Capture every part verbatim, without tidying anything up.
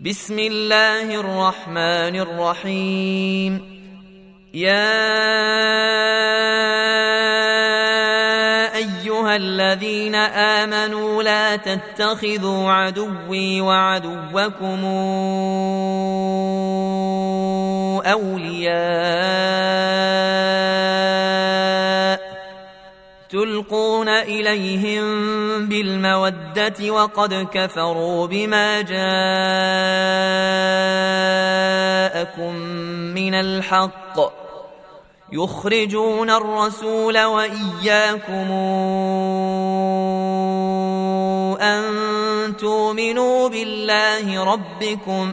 بسم الله الرحمن الرحيم يا أيها الذين آمنوا لا تتخذوا عدوي وعدوكم أولياء تلقون إليهم بالمودة وقد كفروا بما جاءكم من الحق يخرجون الرسول وإياكم أن تؤمنوا بالله ربكم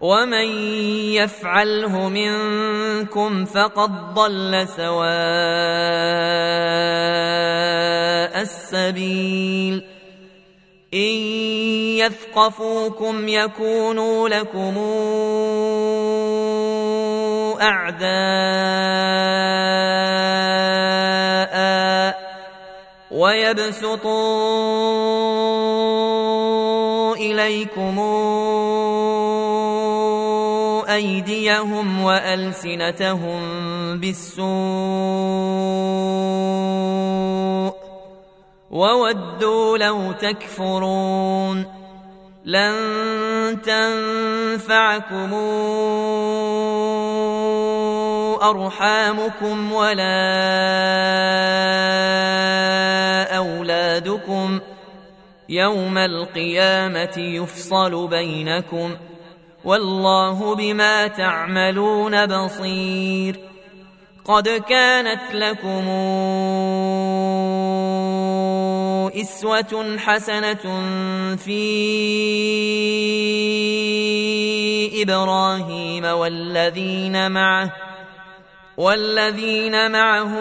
ومن يفعله منكم فقد ضل سواء السبيل إن يثقفوكم يكونوا لكم أعداء ويبسطوا إليكم أيديهم وألسنتهم بالسوء وودوا لو تكفرون لن تنفعكم أرحامكم ولا أولادكم يوم القيامة يفصل بينكم والله بما تعملون بصير قد كانت لكم إسوة حسنة في إبراهيم والذين معه والذين معه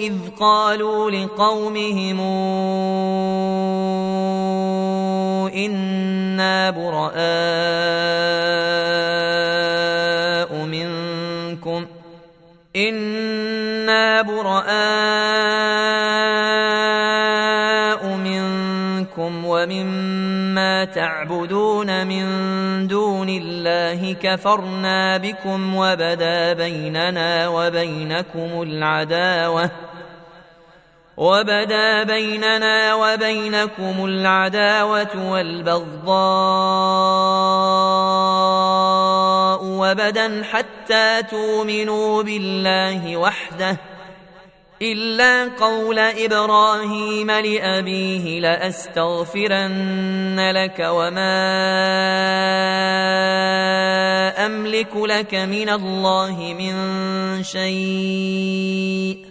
إذ قالوا لقومهم إنا براء منكم إنا براء منكم ومما تعبدون من دون الله كفرنا بكم وبدا بيننا وبينكم العداوة وبدا بيننا وبينكم العداوة والبغضاء وبدا حتى تؤمنوا بالله وحده إلا قول إبراهيم لأبيه لأستغفرن لك وما أملك لك من الله من شيء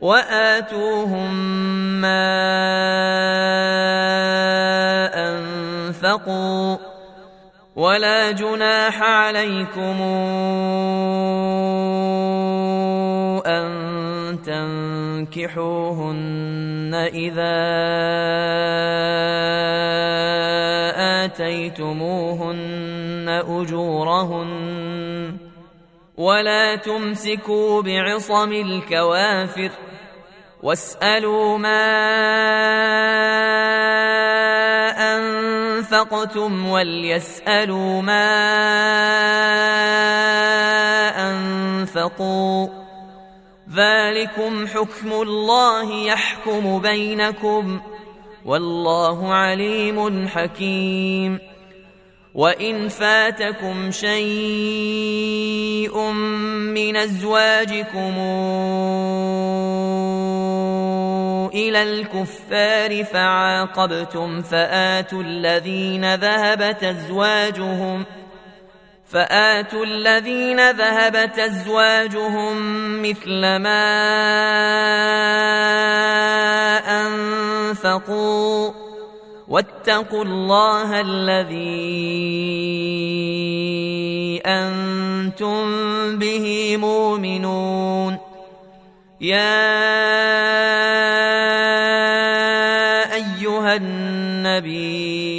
وآتوهم ما أنفقوا، ولا جناح عليكم أن تنكحوهن إذا آتيتموهن أجورهن، ولا تمسكوا بعصم الكوافر، واسألوا ما أنفقتم وليسألوا ما أنفقوا، ذلكم حكم الله يحكم بينكم، والله عليم حكيم. وإن فاتكم شيء من أزواجكم إلى الكفار فعاقبتم فآتوا الذين ذهبت أزواجهم فآتوا الذين ذهبت أزواجهم مثل ما أنفقوا، واتقوا الله الذي أنتم به مؤمنون. يا أيها النبي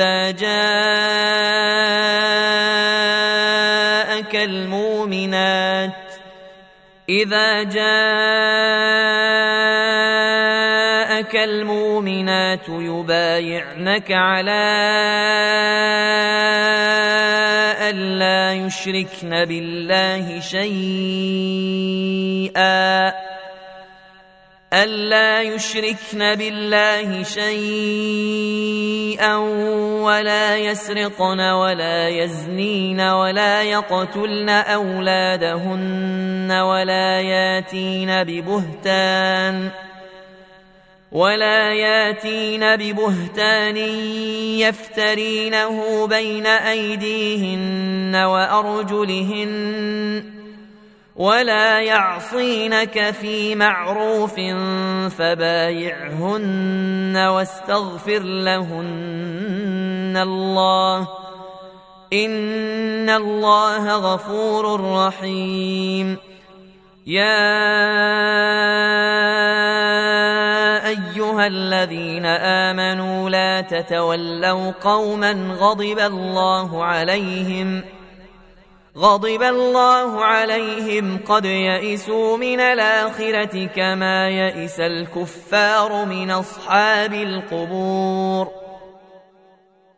إذا جاءك المؤمنات إذا جاءك المؤمنات يبايعنك على أن لا يشركن بالله شيئا ألا يشركن بالله شيئا ولا يسرقن ولا يزنين ولا يقتلن أولادهن ولا ياتين ببهتان ولا ياتين ببهتان يفترينه بين أيديهن وأرجلهن ولا يعصينك في معروف، فبايعهن واستغفر لهن الله، إن الله غفور رحيم. يا أيها الذين آمنوا لا تتولوا قوما غضب الله عليهم غضب الله عليهم قد يئسوا من الآخرة كما يئس الكفار من أصحاب القبور.